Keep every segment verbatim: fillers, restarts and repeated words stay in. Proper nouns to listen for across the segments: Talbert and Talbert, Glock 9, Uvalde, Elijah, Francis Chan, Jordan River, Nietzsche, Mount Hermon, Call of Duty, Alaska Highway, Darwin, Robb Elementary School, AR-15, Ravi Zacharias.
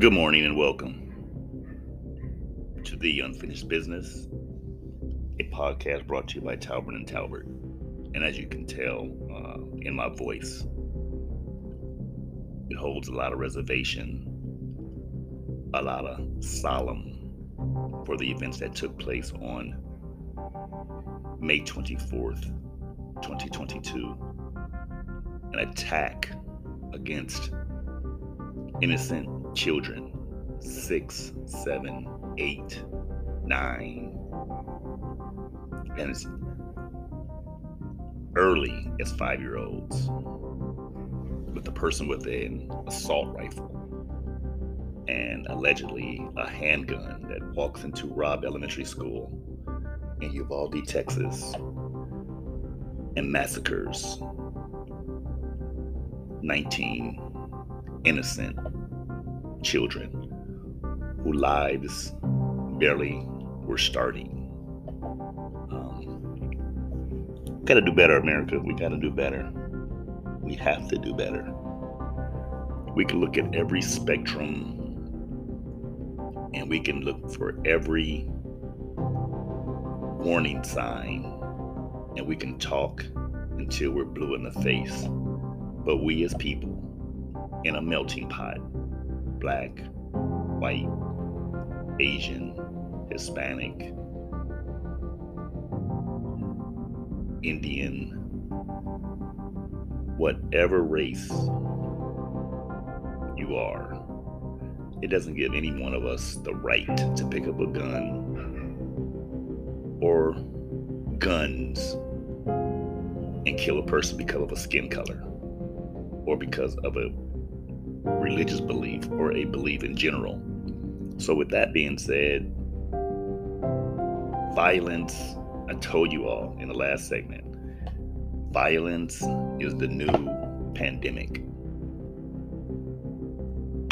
Good morning and welcome to The Unfinished Business, a podcast brought to you by Talbert and Talbert. And as you can tell uh, in my voice, it holds a lot of reservation, a lot of solemn for the events that took place on May twenty-fourth, twenty twenty-two, an attack against innocent children, six, seven, eight, nine, and as early as five-year-olds, with the person with an assault rifle and allegedly a handgun that walks into Robb Elementary School in Uvalde, Texas, and massacres nineteen innocent children whose lives barely were starting. Um, gotta do better, America. We gotta do better. We have to do better. We can look at every spectrum and we can look for every warning sign and we can talk until we're blue in the face. But we as people in a melting pot, black, white, Asian, Hispanic, Indian, whatever race you are, it doesn't give any one of us the right to pick up a gun or guns and kill a person because of a skin color or because of a religious belief or a belief in general. So with that being said, violence, I told you all in the last segment, violence is the new pandemic.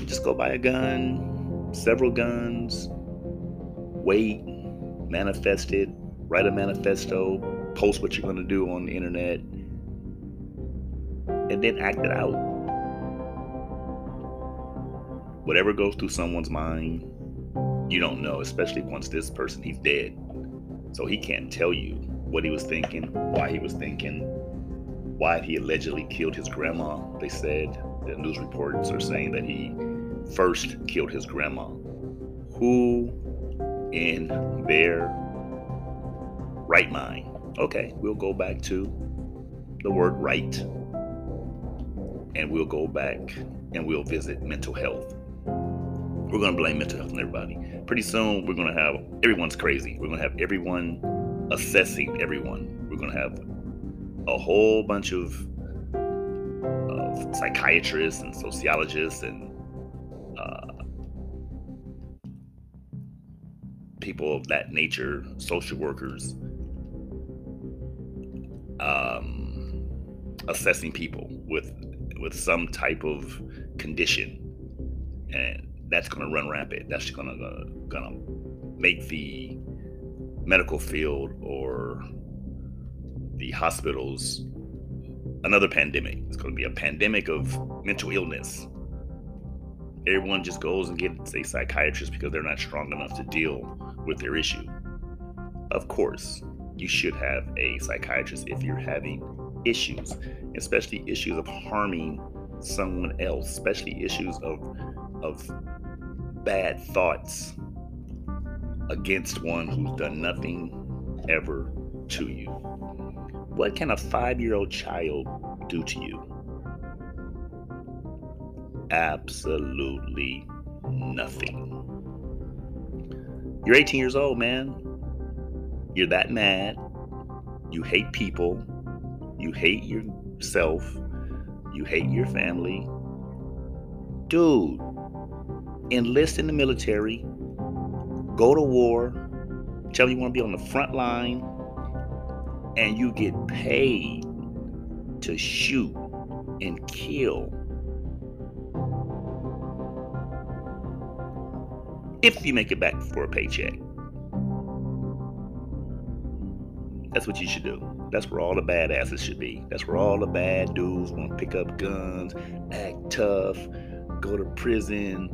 You just go buy a gun, several guns, wait, manifest it, write a manifesto, post what you're going to do on the internet, and then act it out. Whatever goes through someone's mind, you don't know, especially once this person, he's dead. So he can't tell you what he was thinking, why he was thinking, why he allegedly killed his grandma. They said, the news reports are saying that he first killed his grandma. Who in their right mind? Okay, we'll go back to the word right, and we'll go back and we'll visit mental health. We're going to blame mental health on everybody. Pretty soon, we're going to have everyone's crazy. We're going to have everyone assessing everyone. We're going to have a whole bunch of, of psychiatrists and sociologists and uh, people of that nature, social workers, um, assessing people with with some type of condition, and that's going to run rampant. That's going to going to make the medical field or the hospitals another pandemic. It's going to be a pandemic of mental illness. Everyone just goes and gets a psychiatrist because they're not strong enough to deal with their issue. Of course, you should have a psychiatrist if you're having issues, especially issues of harming someone else, especially issues of of bad thoughts against one who's done nothing ever to you. What can a five-year-old child do to you? Absolutely nothing. You're eighteen years old, man. You're that mad. You hate people. You hate yourself. You hate your family. Dude, enlist in the military, go to war, tell you you want to be on the front line, and you get paid to shoot and kill. If you make it back for a paycheck. That's what you should do. That's where all the badasses should be. That's where all the bad dudes want to pick up guns, act tough, go to prison,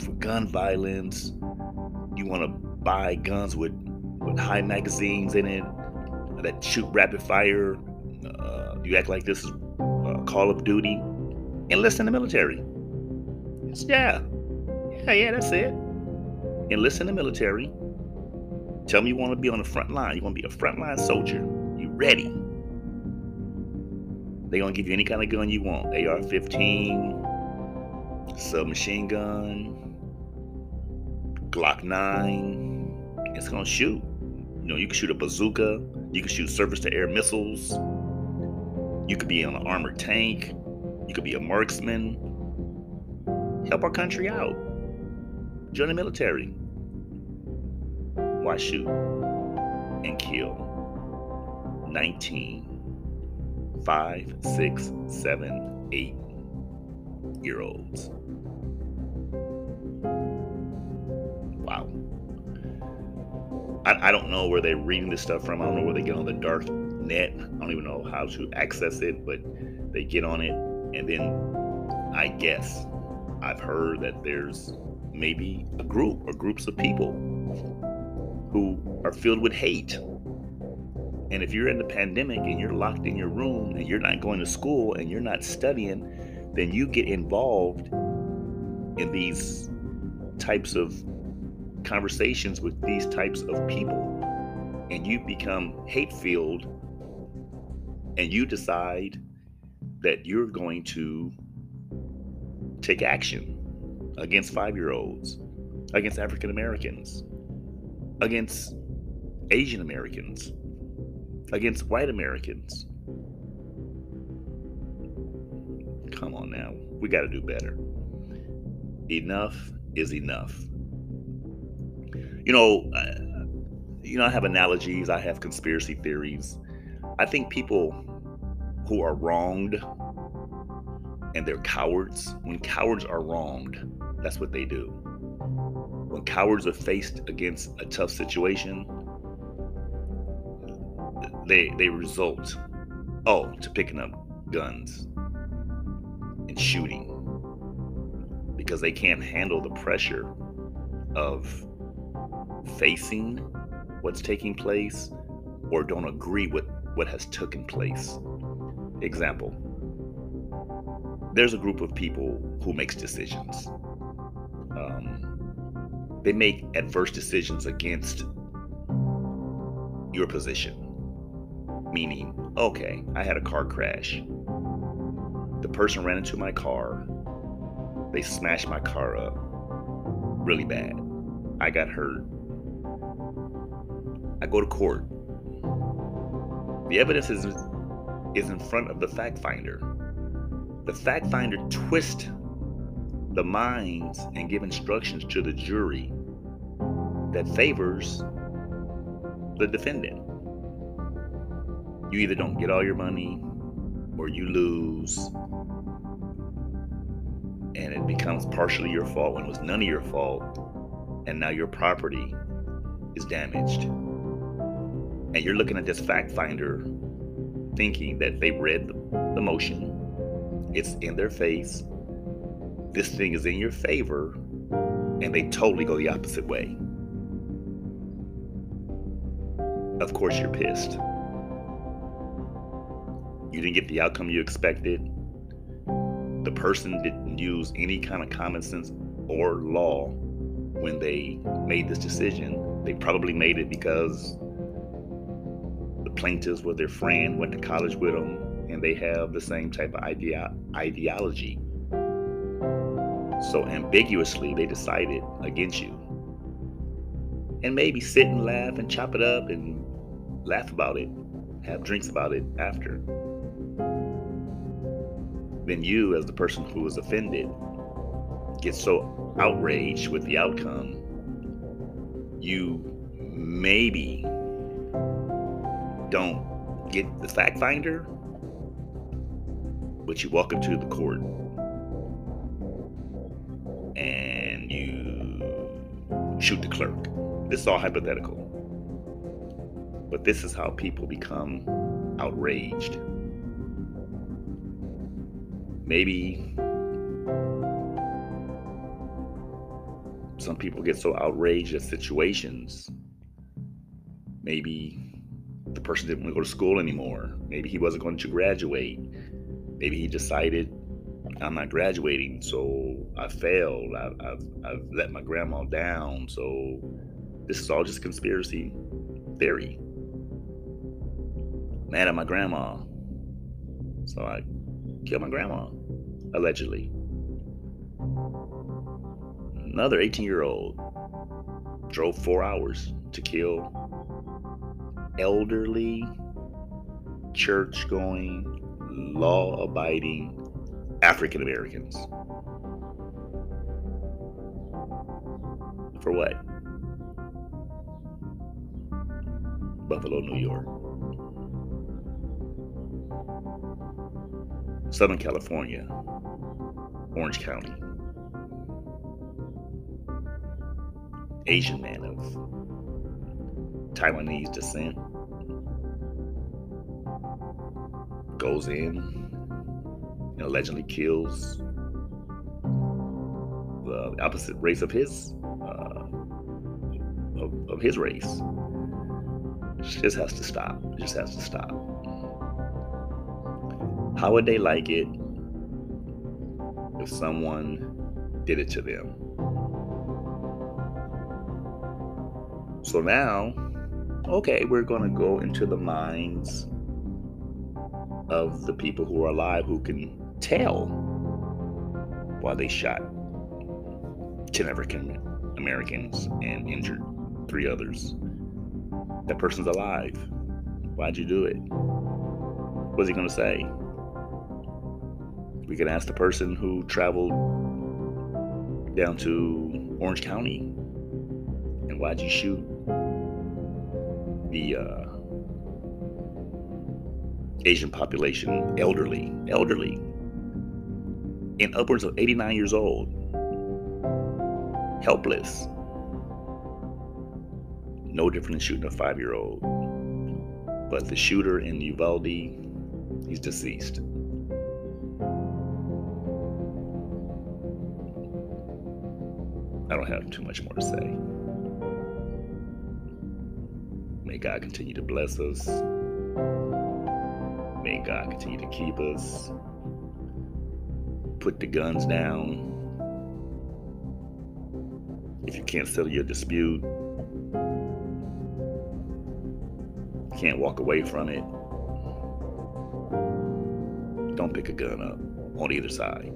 for gun violence. You want to buy guns with, with high magazines in it that shoot rapid fire. Uh, you act like this is uh, Call of Duty. Enlist in the military. It's, yeah. Yeah, yeah, that's it. Enlist in the military. Tell me you want to be on the front line. You want to be a frontline soldier. You ready. They're going to give you any kind of gun you want. A R fifteen, submachine gun, Glock nine. It's going to shoot. You know, you can shoot a bazooka. You can shoot surface-to-air missiles. You could be on an armored tank. You could be a marksman. Help our country out. Join the military. Why shoot and kill? nineteen, five, six, seven, eight year olds. Wow. I, I don't know where they're reading this stuff from. I don't know where they get on the dark net. I don't even know how to access it, but they get on it. And then I guess I've heard that there's maybe a group or groups of people who are filled with hate. And if you're in the pandemic and you're locked in your room and you're not going to school and you're not studying, then you get involved in these types of conversations with these types of people, and you become hate-filled, and you decide that you're going to take action against five-year-olds, against African Americans, against Asian Americans, against white Americans. Come on now, we got to do better. Enough is enough. You know, uh, you know, I have analogies, I have conspiracy theories. I think people who are wronged and they're cowards, when cowards are wronged, that's what they do. When cowards are faced against a tough situation, they they result, oh, to picking up guns and shooting because they can't handle the pressure of facing what's taking place or don't agree with what has taken place. Example, there's a group of people who makes decisions. Um, They make adverse decisions against your position. Meaning, okay, I had a car crash. The person ran into my car. They smashed my car up really bad. I got hurt. I go to court. The evidence is, is in front of the fact finder. The fact finder twists the minds and give instructions to the jury that favors the defendant. You either don't get all your money or you lose, and it becomes partially your fault when it was none of your fault, and now your property is damaged. And you're looking at this fact finder thinking that they read the motion, it's in their face, this thing is in your favor, and they totally go the opposite way. Of course you're pissed. You didn't get the outcome you expected. The person didn't use any kind of common sense or law when they made this decision. They probably made it because the plaintiffs were their friend, went to college with them, and they have the same type of idea- ideology. So ambiguously, they decided against you. And maybe sit and laugh and chop it up and laugh about it, have drinks about it after. Then you, as the person who was offended, get so outraged with the outcome, you maybe don't get the fact finder, but you walk into the court. And you shoot the clerk. This is all hypothetical. But this is how people become outraged. Maybe some people get so outraged at situations. Maybe the person didn't want to go to school anymore. Maybe he wasn't going to graduate. Maybe he decided, I'm not graduating, so I failed. I, I've, I've let my grandma down. So this is all just conspiracy theory. Mad at my grandma, so I killed my grandma, allegedly. Another eighteen-year-old drove four hours to kill elderly, church-going, law-abiding African Americans. For what? Buffalo, New York. Southern California, Orange County. Asian man of Taiwanese descent goes in and allegedly kills the opposite race of his uh, of, of his race. It just has to stop. It just has to stop. How would they like it if someone did it to them? So now, okay, we're going to go into the minds of the people who are alive who can tell why they shot ten African Americans and injured three others. That person's alive. Why'd you do it? What's he going to say? We can ask the person who traveled down to Orange County, and why'd you shoot the uh, Asian population, elderly, elderly, and upwards of eighty-nine years old, helpless, no different than shooting a five-year-old, but the shooter in Uvalde, he's deceased. I don't have too much more to say. May God continue to bless us. May God continue to keep us. Put the guns down. If you can't settle your dispute, can't walk away from it, don't pick a gun up on either side.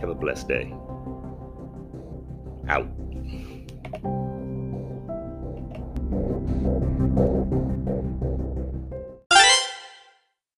Have a blessed day. Out.